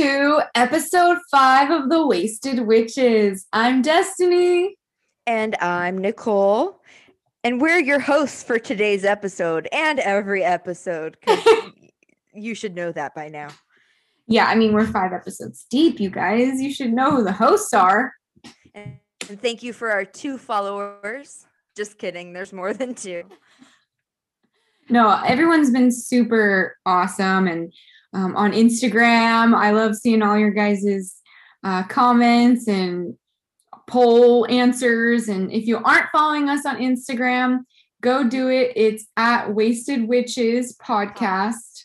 to episode 5 of the Wasted Witches. I'm Destiny. And I'm Nicole. And we're your hosts for today's episode and every episode, because you should know that by now. Yeah, I mean, we're 5 episodes deep, you guys. You should know who the hosts are. And thank you for our 2 followers. Just kidding. There's more than 2. No, everyone's been super awesome. And on Instagram, I love seeing all your guys' comments and poll answers. And if you aren't following us on Instagram, go do it. It's at Wasted Witches Podcast.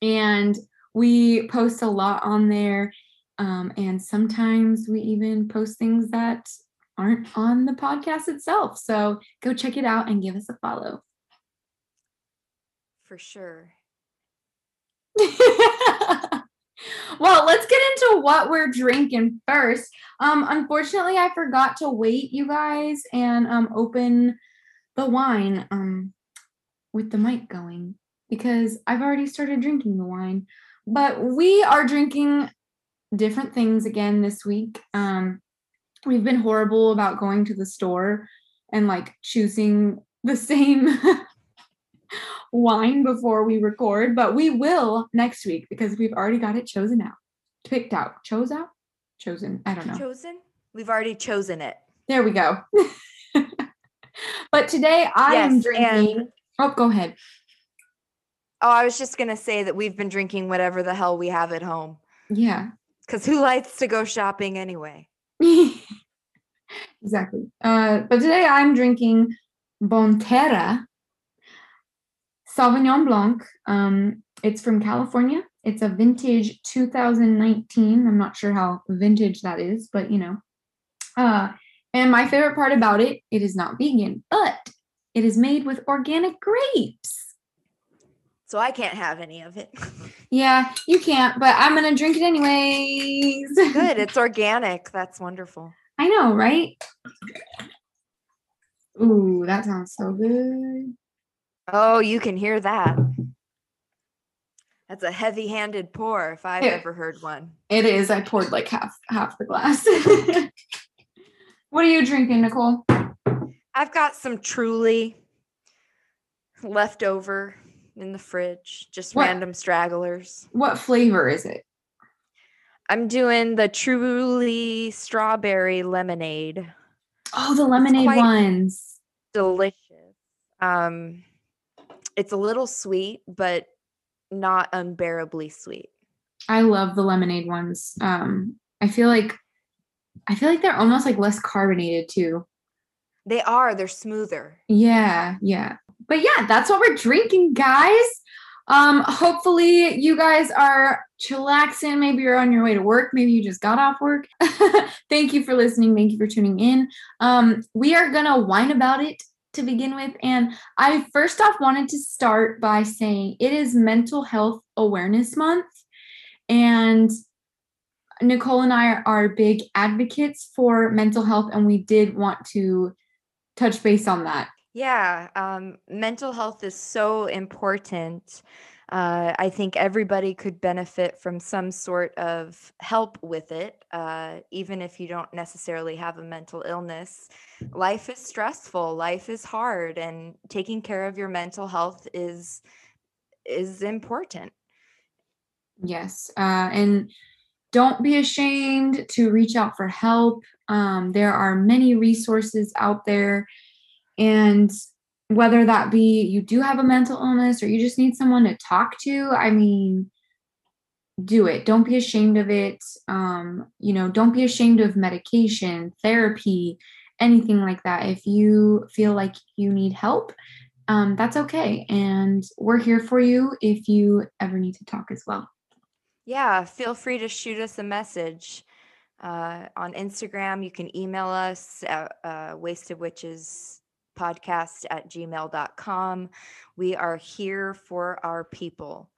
And we post a lot on there. And sometimes we even post things that aren't on the podcast itself. So go check it out and give us a follow. For sure. Well, let's get into what we're drinking first. Unfortunately, I forgot to wait, you guys, and open the wine with the mic going, because I've already started drinking the wine. But we are drinking different things again this week. We've been horrible about going to the store and like choosing the same wine before we record, but we will next week because we've already got it chosen. I don't know. Chosen? We've already chosen it. There we go. But today I am drinking. Go ahead. Oh, I was just going to say that we've been drinking whatever the hell we have at home. Yeah. Because who likes to go shopping anyway? Exactly. But today I'm drinking Bonterra Sauvignon Blanc. It's from California. It's a vintage 2019. I'm not sure how vintage that is, but you know. And my favorite part about it, it is not vegan, but it is made with organic grapes. So I can't have any of it. Yeah, you can't, but I'm going to drink it anyways. Good. It's organic. That's wonderful. I know, right? Ooh, that sounds so good. Oh, you can hear that. That's a heavy-handed pour, if I've ever heard one. It is. I poured like half the glass. What are you drinking, Nicole? I've got some Truly left over in the fridge, just random stragglers. What flavor is it? I'm doing the Truly strawberry lemonade. Oh, the lemonade ones. Delicious. It's a little sweet, but not unbearably sweet. I love the lemonade ones. I feel like they're almost like less carbonated too. They are. They're smoother. Yeah. But yeah, that's what we're drinking, guys. Hopefully you guys are chillaxing. Maybe you're on your way to work. Maybe you just got off work. Thank you for listening. Thank you for tuning in. We are going to whine about it to begin with. And I first off wanted to start by saying it is Mental Health Awareness Month. And Nicole and I are big advocates for mental health. And we did want to touch base on that. Yeah. Mental health is so important. I think everybody could benefit from some sort of help with it, even if you don't necessarily have a mental illness. Life is stressful. Life is hard. And taking care of your mental health is important. Yes. And don't be ashamed to reach out for help. There are many resources out there. And whether that be you do have a mental illness or you just need someone to talk to, I mean, do it. Don't be ashamed of it. Don't be ashamed of medication, therapy, anything like that. If you feel like you need help, that's okay. And we're here for you if you ever need to talk as well. Yeah. Feel free to shoot us a message. On Instagram, you can email us at wastedwitchespodcast@gmail.com. We are here for our people.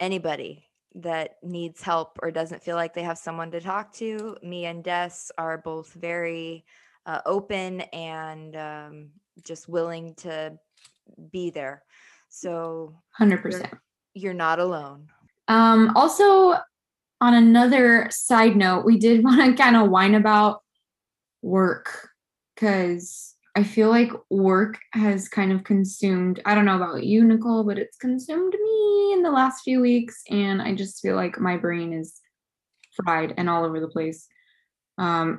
Anybody that needs help or doesn't feel like they have someone to talk to, me and Des are both very open and just willing to be there. So 100%. You're not alone. Also, on another side note, we did want to kind of whine about work, because I feel like work has kind of consumed, I don't know about you, Nicole, but it's consumed me in the last few weeks. And I just feel like my brain is fried and all over the place. So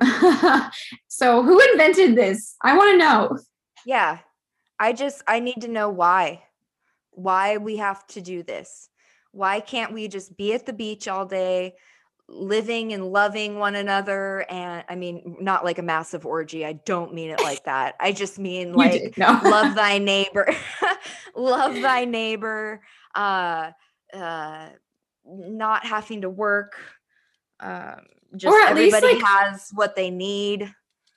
who invented this? I want to know. Yeah. I need to know why we have to do this. Why can't we just be at the beach all day, living and loving one another? And I mean, not like a massive orgy. I don't mean it like that. I just mean like love thy neighbor, not having to work. Just or at everybody least, like, has what they need.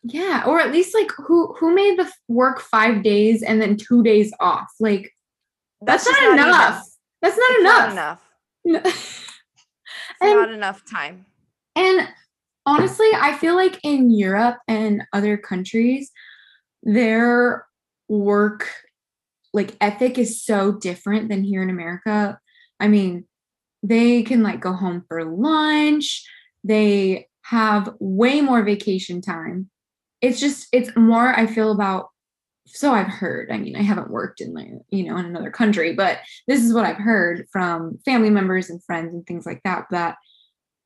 Yeah. Or at least like who made the work 5 days and then 2 days off? Like, that's not enough. It's not enough time. And honestly, I feel like in Europe and other countries, their work like ethic is so different than here in America. I mean, they can like go home for lunch. They have way more vacation time. It's more, I feel about, so I've heard, I mean, I haven't worked in like, you know, in another country, but this is what I've heard from family members and friends and things like that, that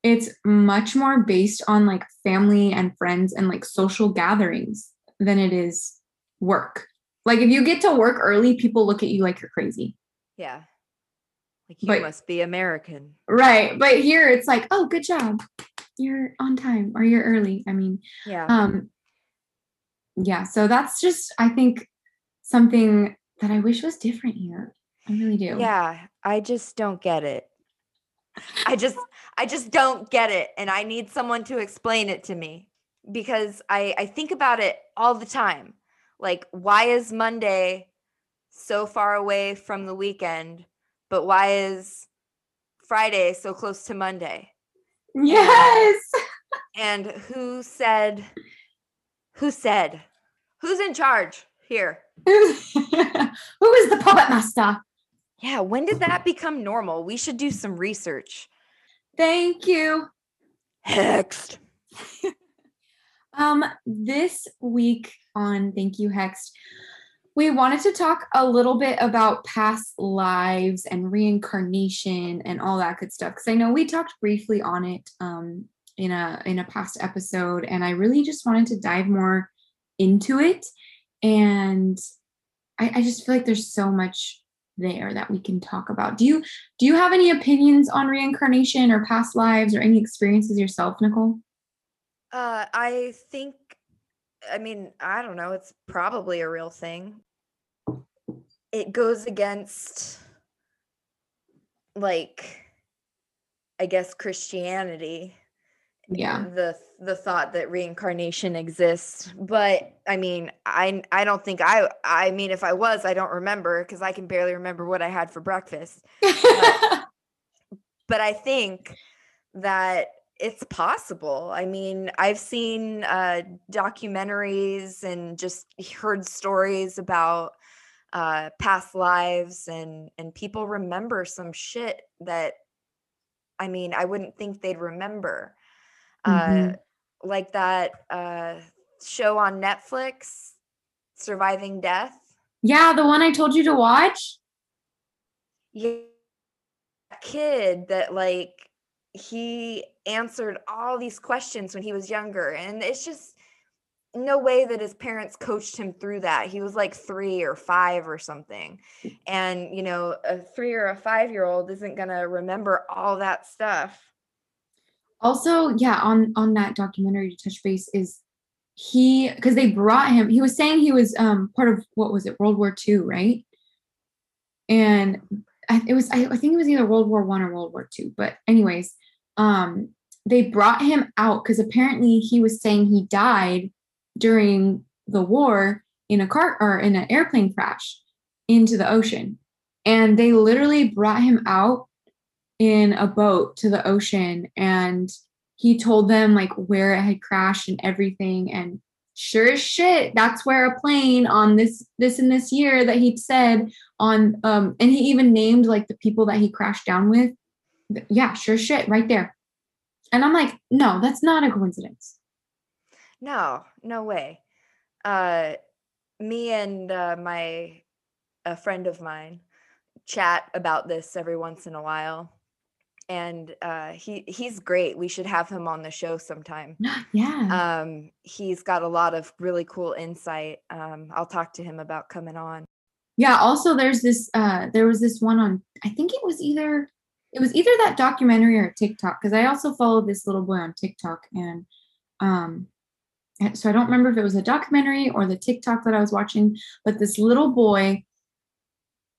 it's much more based on like family and friends and like social gatherings than it is work. Like if you get to work early, people look at you like you're crazy. Yeah. Like you must be American. Right. But here it's like, oh, good job. You're on time or you're early. I mean, yeah. Yeah. So that's just, I think, something that I wish was different here. I really do. Yeah. I just don't get it. I just don't get it. And I need someone to explain it to me, because I think about it all the time. Like, why is Monday so far away from the weekend? But why is Friday so close to Monday? Yes. And who said, who's in charge here? Who is the puppet master? Yeah. When did that become normal? We should do some research. Thank you. Hexed. This week on Thank You, Hexed, we wanted to talk a little bit about past lives and reincarnation and all that good stuff, because I know we talked briefly on it in a past episode, and I really just wanted to dive more into it. And I just feel like there's so much there that we can talk about. Do you have any opinions on reincarnation or past lives or any experiences yourself, Nicole? I don't know. It's probably a real thing. It goes against, like, I guess Christianity. Yeah. The thought that reincarnation exists. But I mean, I don't think I mean, if I was, I don't remember, because I can barely remember what I had for breakfast. But I think that it's possible. I mean, I've seen documentaries and just heard stories about past lives, and people remember some shit that, I mean, I wouldn't think they'd remember. Mm-hmm. Like that show on Netflix, Surviving Death. Yeah, the one I told you to watch. Yeah, that kid that like he answered all these questions when he was younger, and it's just no way that his parents coached him through that. He was like 3 or 5 or something, and you know, a 3 or a 5-year-old isn't gonna remember all that stuff. Also, yeah, on that documentary, to touch base, is he, because they brought him, he was saying he was part of, what was it, World War II, right? And I think it was either World War I or World War II, but anyways, they brought him out because apparently he was saying he died during the war in a car or in an airplane crash into the ocean. And they literally brought him out in a boat to the ocean, and he told them like where it had crashed and everything. And sure as shit, that's where a plane on this and this year that he said on, and he even named like the people that he crashed down with. yeah, sure shit, right there. And I'm like, no, that's not a coincidence. No, no way. Me and a friend of mine chat about this every once in a while. And he's great. We should have him on the show sometime. Yeah. He's got a lot of really cool insight. I'll talk to him about coming on. Yeah. Also, there's this. There was this one on. I think it was either that documentary or TikTok, because I also followed this little boy on TikTok, and so I don't remember if it was a documentary or the TikTok that I was watching. But this little boy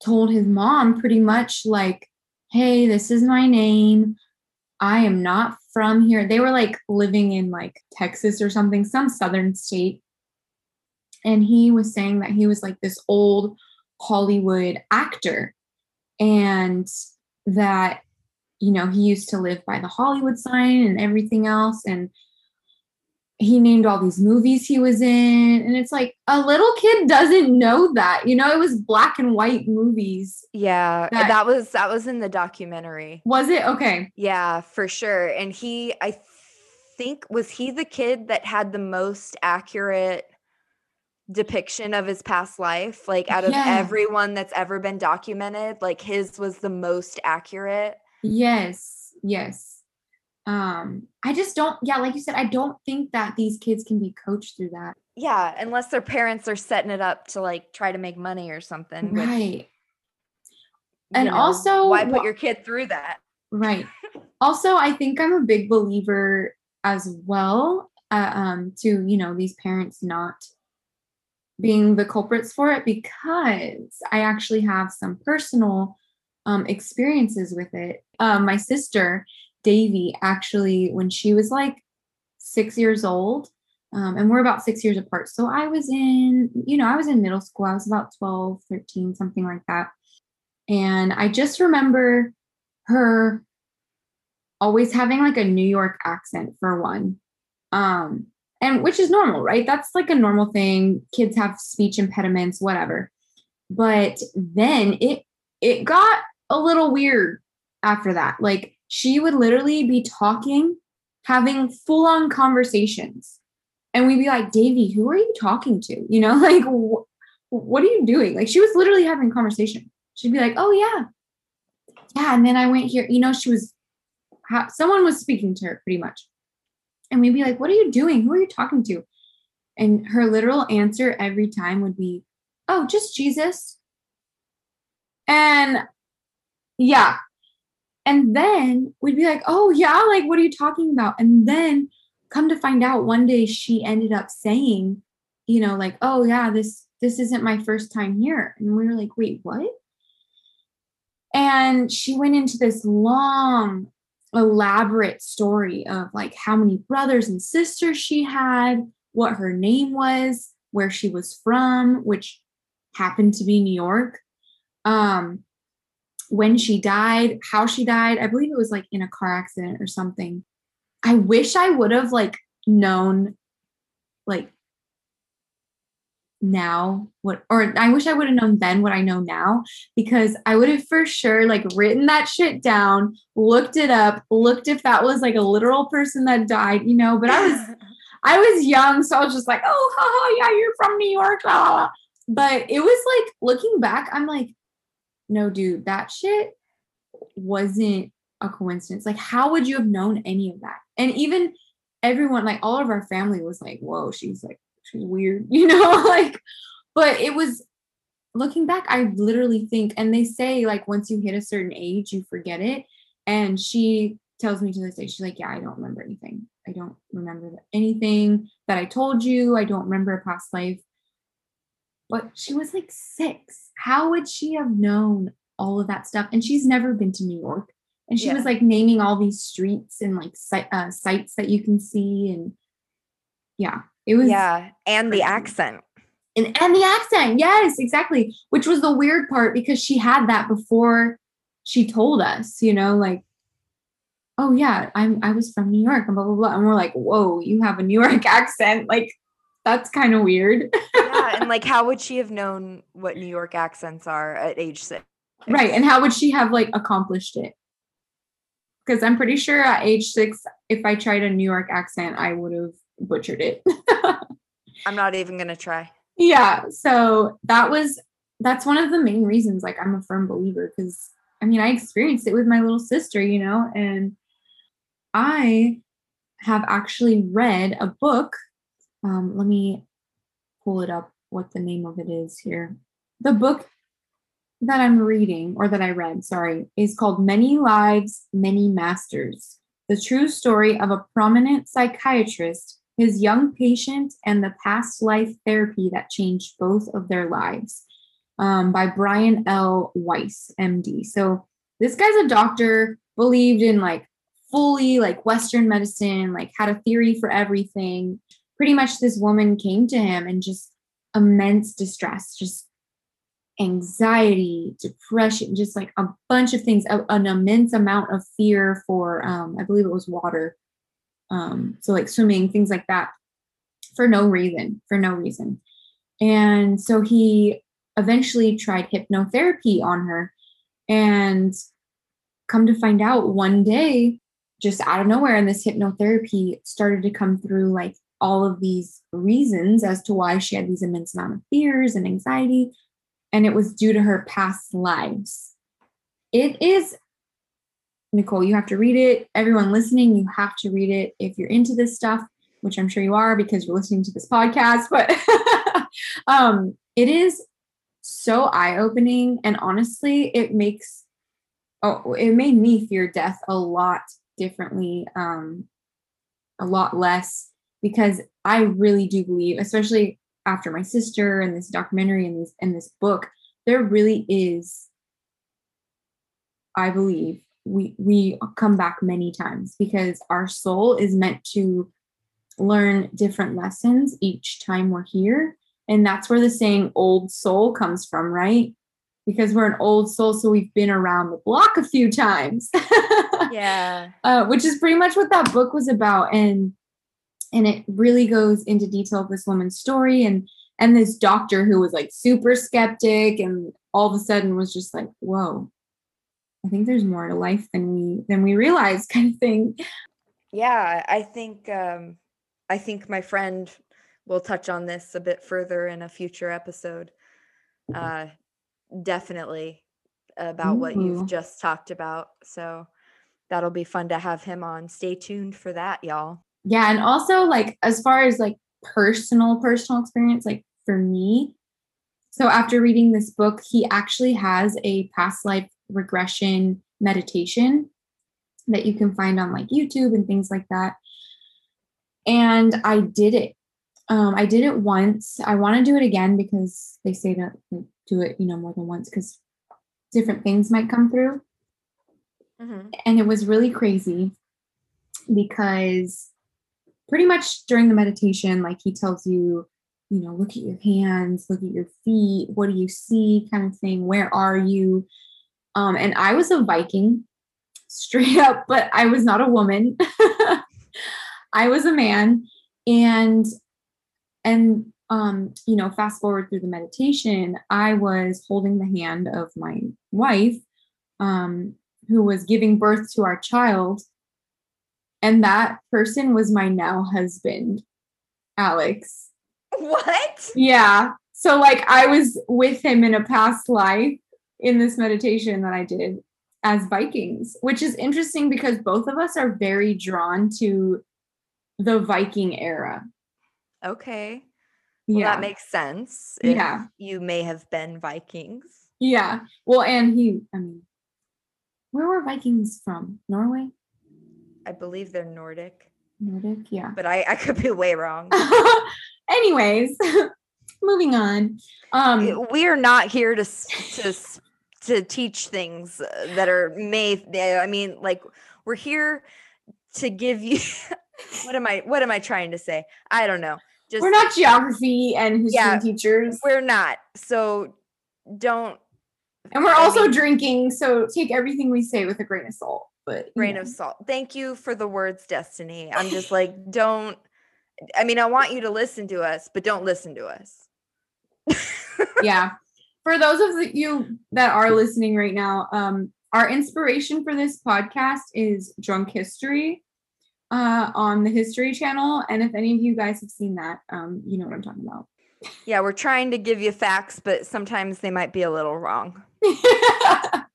told his mom pretty much like, hey, this is my name. I am not from here. They were like living in like Texas or something, some southern state. And he was saying that he was like this old Hollywood actor, and that, you know, he used to live by the Hollywood sign and everything else. And he named all these movies he was in. And it's like, a little kid doesn't know that, you know, it was black and white movies. Yeah. That was in the documentary. Was it? Okay. Yeah, for sure. And I think he was the kid that had the most accurate depiction of his past life? Like out of everyone that's ever been documented, like his was the most accurate. Yes. Yes. I just don't, like you said, I don't think that these kids can be coached through that. Yeah. Unless their parents are setting it up to like try to make money or something. Right. Which, and also, why put your kid through that? Right. Also, I think I'm a big believer as well, to, you know, these parents not being the culprits for it, because I actually have some personal, experiences with it. My sister, Davy, actually, when she was like 6 years old, and we're about 6 years apart. So I was in middle school. I was about 12, 13, something like that. And I just remember her always having like a New York accent, for one. And which is normal, right? That's like a normal thing. Kids have speech impediments, whatever. But then it got a little weird after that. Like, she would literally be talking, having full-on conversations. And we'd be like, Davy, who are you talking to? You know, like, what are you doing? Like, she was literally having a conversation. She'd be like, oh, yeah. Yeah, and then I went here. You know, someone was speaking to her pretty much. And we'd be like, what are you doing? Who are you talking to? And her literal answer every time would be, oh, just Jesus. And yeah. And then we'd be like, oh, yeah, like, what are you talking about? And then come to find out one day she ended up saying, you know, like, oh, yeah, this isn't my first time here. And we were like, wait, what? And she went into this long, elaborate story of like how many brothers and sisters she had, what her name was, where she was from, which happened to be New York. When she died, how she died. I believe it was like in a car accident or something. I wish I would have like known like now I wish I would have known then what I know now, because I would have for sure like written that shit down, looked it up, looked if that was like a literal person that died, you know, but I was young. So I was just like, oh, yeah, you're from New York. Blah, blah, blah. But it was like, looking back, I'm like, no, dude, that shit wasn't a coincidence. Like, how would you have known any of that? And even everyone, like all of our family was like, whoa, she's weird, you know, like, but it was, looking back, I literally think, and they say like, once you hit a certain age, you forget it. And she tells me to this day, she's like, yeah, I don't remember anything. I don't remember anything that I told you. I don't remember a past life. But she was like 6. How would she have known all of that stuff? And she's never been to New York. And she was like naming all these streets and like sites that you can see. And yeah, it was. Yeah. And crazy. The accent. And the accent. Yes, exactly. Which was the weird part, because she had that before she told us, you know, like, oh yeah, I was from New York and blah, blah, blah. And we're like, whoa, you have a New York accent. Like, that's kind of weird. Yeah, and like, how would she have known what New York accents are at age 6? Right, and how would she have like accomplished it? because I'm pretty sure at age 6, if I tried a New York accent, I would have butchered it. I'm not even going to try. Yeah. So that's one of the main reasons, like, I'm a firm believer, because I mean, I experienced it with my little sister, you know, and I have actually read a book. Let me pull it up, what the name of it is here. The book that I'm reading, or that I read, sorry, is called Many Lives, Many Masters: The True Story of a Prominent Psychiatrist, His Young Patient, and the Past Life Therapy That Changed Both of Their Lives, by Brian L. Weiss, MD. So this guy's a doctor, believed in like fully like Western medicine, like had a theory for everything. Pretty much this woman came to him in just immense distress, just anxiety, depression, just like a bunch of things, an immense amount of fear for, I believe it was water. So like swimming, things like that, for no reason. And so he eventually tried hypnotherapy on her, and come to find out one day, just out of nowhere, and this hypnotherapy started to come through like all of these reasons as to why she had these immense amount of fears and anxiety. And it was due to her past lives. It is, Nicole, you have to read it. Everyone listening, you have to read it. If you're into this stuff, which I'm sure you are because you're listening to this podcast, but it is so eye-opening. And honestly, it made me fear death a lot differently, a lot less, because I really do believe, especially after my sister and this documentary and this book, there really is, I believe, we come back many times, because our soul is meant to learn different lessons each time we're here. And that's where the saying old soul comes from, right? Because we're an old soul, so we've been around the block a few times. Yeah. Which is pretty much what that book was about. And it really goes into detail of this woman's story and this doctor who was like super skeptic and all of a sudden was just like, whoa, I think there's more to life than we realize, kind of thing. Yeah. I think my friend will touch on this a bit further in a future episode. Definitely about what you've just talked about. So that'll be fun to have him on. Stay tuned for that, y'all. Yeah. And also, like, as far as like personal experience, like for me, so after reading this book, he actually has a past life regression meditation that you can find on like YouTube and things like that. And I did it. I did it once. I want to do it again because they say that like, do it, you know, more than once, because different things might come through. Mm-hmm. And it was really crazy because pretty much during the meditation, like he tells you, you know, look at your hands, look at your feet, what do you see, kind of thing, where are you? And I was a Viking straight up, but I was not a woman. I was a man. And you know, fast forward through the meditation, I was holding the hand of my wife, who was giving birth to our child. And that person was my now husband, Alex. What? Yeah. So like I was with him in a past life in this meditation that I did as Vikings, which is interesting because both of us are very drawn to the Viking era. Okay. Well, yeah. That makes sense. Yeah. You may have been Vikings. Yeah. Well, and where were Vikings from? Norway? I believe they're Nordic. Nordic, yeah. But I could be way wrong. Anyways, moving on. We are not here to teach things that are made. I mean, like, we're here to give you. What am I trying to say? I don't know. We're not geography and history teachers. We're not. So don't. And we're also drinking. So take everything we say with a grain of salt. But grain of salt. Thank you for the words, Destiny. I'm just like, don't. I mean, I want you to listen to us, but don't listen to us. Yeah. For those of you that are listening right now, Our inspiration for this podcast is Drunk History on the History Channel. And if any of you guys have seen that, you know what I'm talking about. Yeah, we're trying to give you facts, but sometimes they might be a little wrong.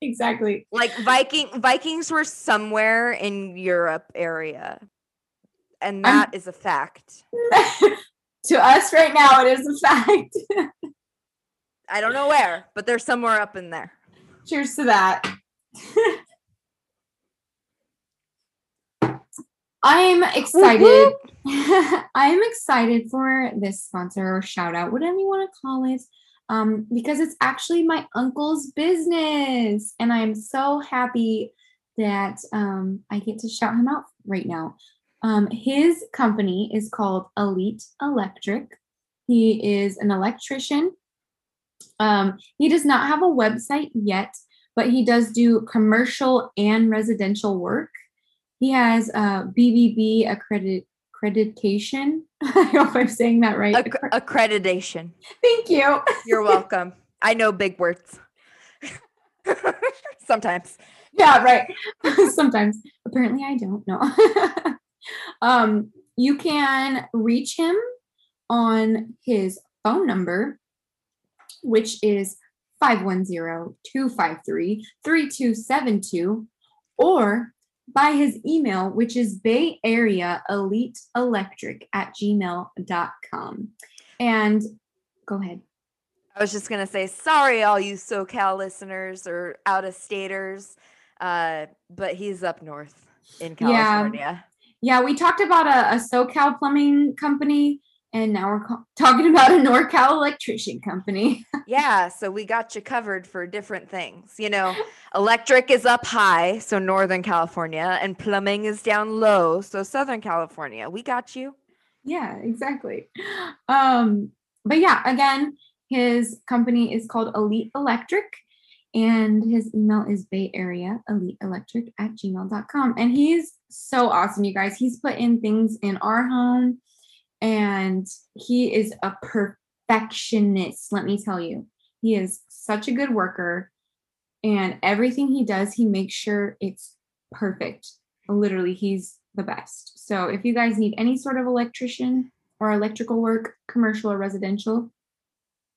Exactly. Like Vikings were somewhere in Europe area. And that is a fact. To us right now, it is a fact. I don't know where, but they're somewhere up in there. Cheers to that. I'm excited. I'm excited for this sponsor or shout out, whatever you want to call it, because it's actually my uncle's business. And I'm so happy that I get to shout him out right now. His company is called Elite Electric. He is an electrician. He does not have a website yet, but he does do commercial and residential work. He has BBB accreditation. I hope I'm saying that right. Accreditation. Thank you. You're welcome. I know big words. Sometimes. Yeah, right. Sometimes. Apparently I don't know. You can reach him on his phone number, which is 510-253-3272, or by his email, which is Bay Area Elite Electric @gmail.com. And go ahead. I was just going to say, sorry, all you SoCal listeners or out of staters, but he's up north in California. Yeah, we talked about a SoCal plumbing company, and now we're talking about a NorCal electrician company. Yeah, so we got you covered for different things. You know, electric is up high, so Northern California, and plumbing is down low, so Southern California. We got you. Yeah, exactly. But yeah, again, his company is called Elite Electric, and his email is Bay Area Elite Electric @gmail.com. And he's so awesome, you guys. He's put in things in our home. And he is a perfectionist, let me tell you. He is such a good worker, and everything he does, he makes sure it's perfect. Literally, he's the best. So if you guys need any sort of electrician or electrical work, commercial or residential,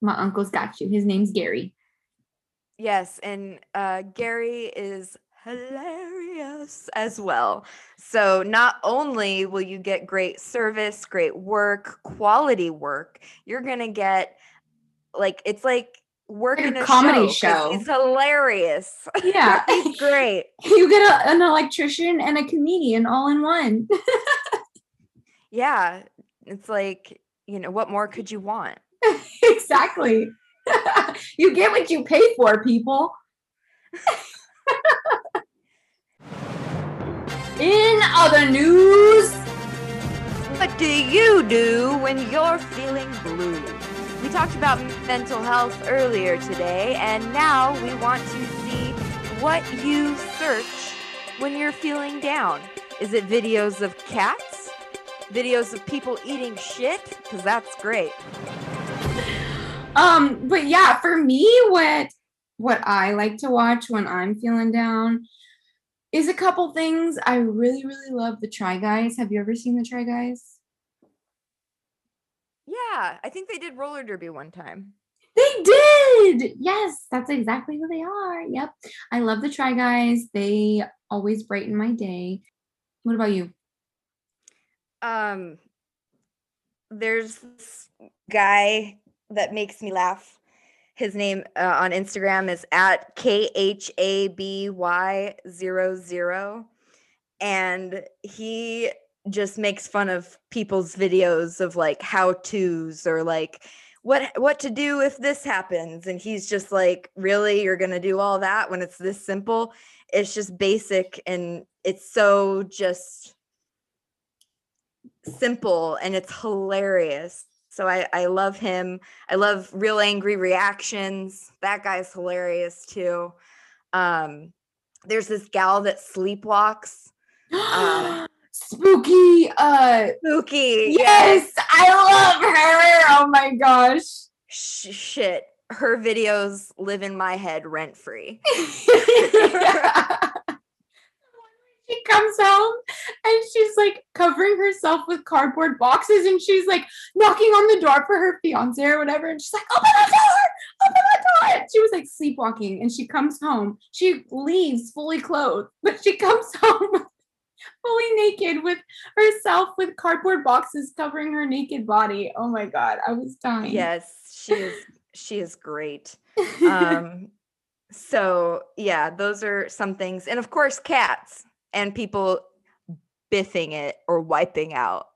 my uncle's got you. His name's Gary. Yes, and Gary is hilarious as well. So not only will you get great service, great work, quality work, you're gonna get like working a comedy show. It's hilarious. Yeah. It's great. You get an electrician and a comedian all in one. Yeah, it's like, you know, what more could you want? Exactly. You get what you pay for, people. In other news, what do you do when you're feeling blue? We talked about mental health earlier today, and now we want to see what you search when you're feeling down. Is it videos of cats? Videos of people eating shit? Because that's great. But yeah, for me, what I like to watch when I'm feeling down is a couple things. I really, really love the Try Guys. Have you ever seen the Try Guys? Yeah, I think they did roller derby one time. They did! Yes, that's exactly who they are. Yep. I love the Try Guys. They always brighten my day. What about you? There's this guy that makes me laugh. His name on Instagram is at khaby00. And he just makes fun of people's videos of like how to's or like what to do if this happens. And he's just like, really, you're going to do all that when it's this simple? It's just basic. And it's so just simple, and it's hilarious. So I love him. I love Real Angry Reactions. That guy's hilarious too. There's this gal that sleepwalks. Spooky. Spooky. Yes, I love her. Oh my gosh. Shit. her videos live in my head rent free. Yeah. She comes home and she's like covering herself with cardboard boxes and she's like knocking on the door for her fiance or whatever. And she's like, open the door, open the door. She was like sleepwalking and she comes home. She leaves fully clothed, but she comes home fully naked with herself with cardboard boxes covering her naked body. Oh my God, I was dying. Yes, she is great. So yeah, those are some things. And of course, cats. And people biffing it or wiping out.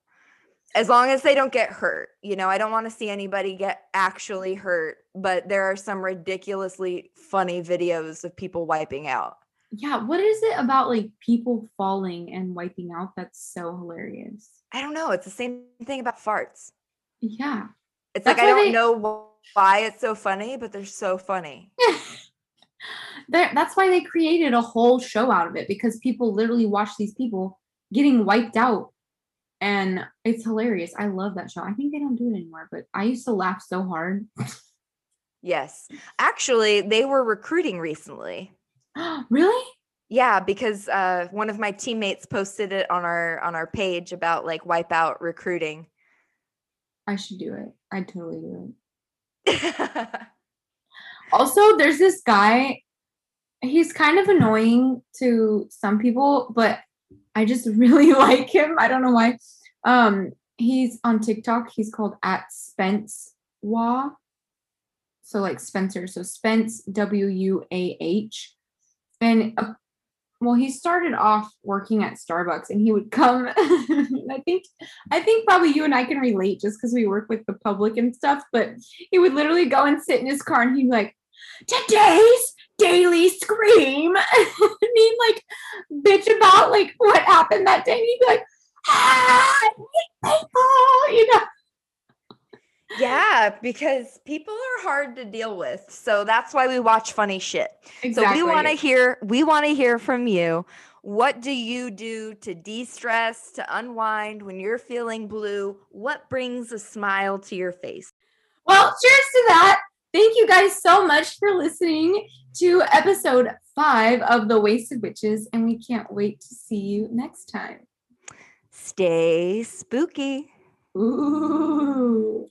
As long as they don't get hurt. You know, I don't want to see anybody get actually hurt, but there are some ridiculously funny videos of people wiping out. Yeah. What is it about like people falling and wiping out that's so hilarious? I don't know. It's the same thing about farts. Yeah. It's that's like, I don't know why it's so funny, but they're so funny. That's why they created a whole show out of it, because people literally watch these people getting wiped out and it's hilarious. I love that show. I think they don't do it anymore, but I used to laugh so hard. Yes. Actually, they were recruiting recently. Really? Yeah, because one of my teammates posted it on our page about like wipeout recruiting. I should do it. I'd totally do it. Also, there's this guy. He's kind of annoying to some people, but I just really like him. I don't know why. He's on TikTok. He's called @Spence Wuah. So like Spencer. So Spence Wuah. And he started off working at Starbucks, and he would come. I think probably you and I can relate just because we work with the public and stuff. But he would literally go and sit in his car, and he'd be like, "Today's daily scream," and he'd like bitch about like what happened that day. And he'd be like, "I hate people," you know. Yeah, because people are hard to deal with. So that's why we watch funny shit. Exactly. So we want to hear from you. What do you do to de-stress, to unwind when you're feeling blue? What brings a smile to your face? Well, cheers to that. Thank you guys so much for listening to episode 5 of The Wasted Witches, and we can't wait to see you next time. Stay spooky. Ooh.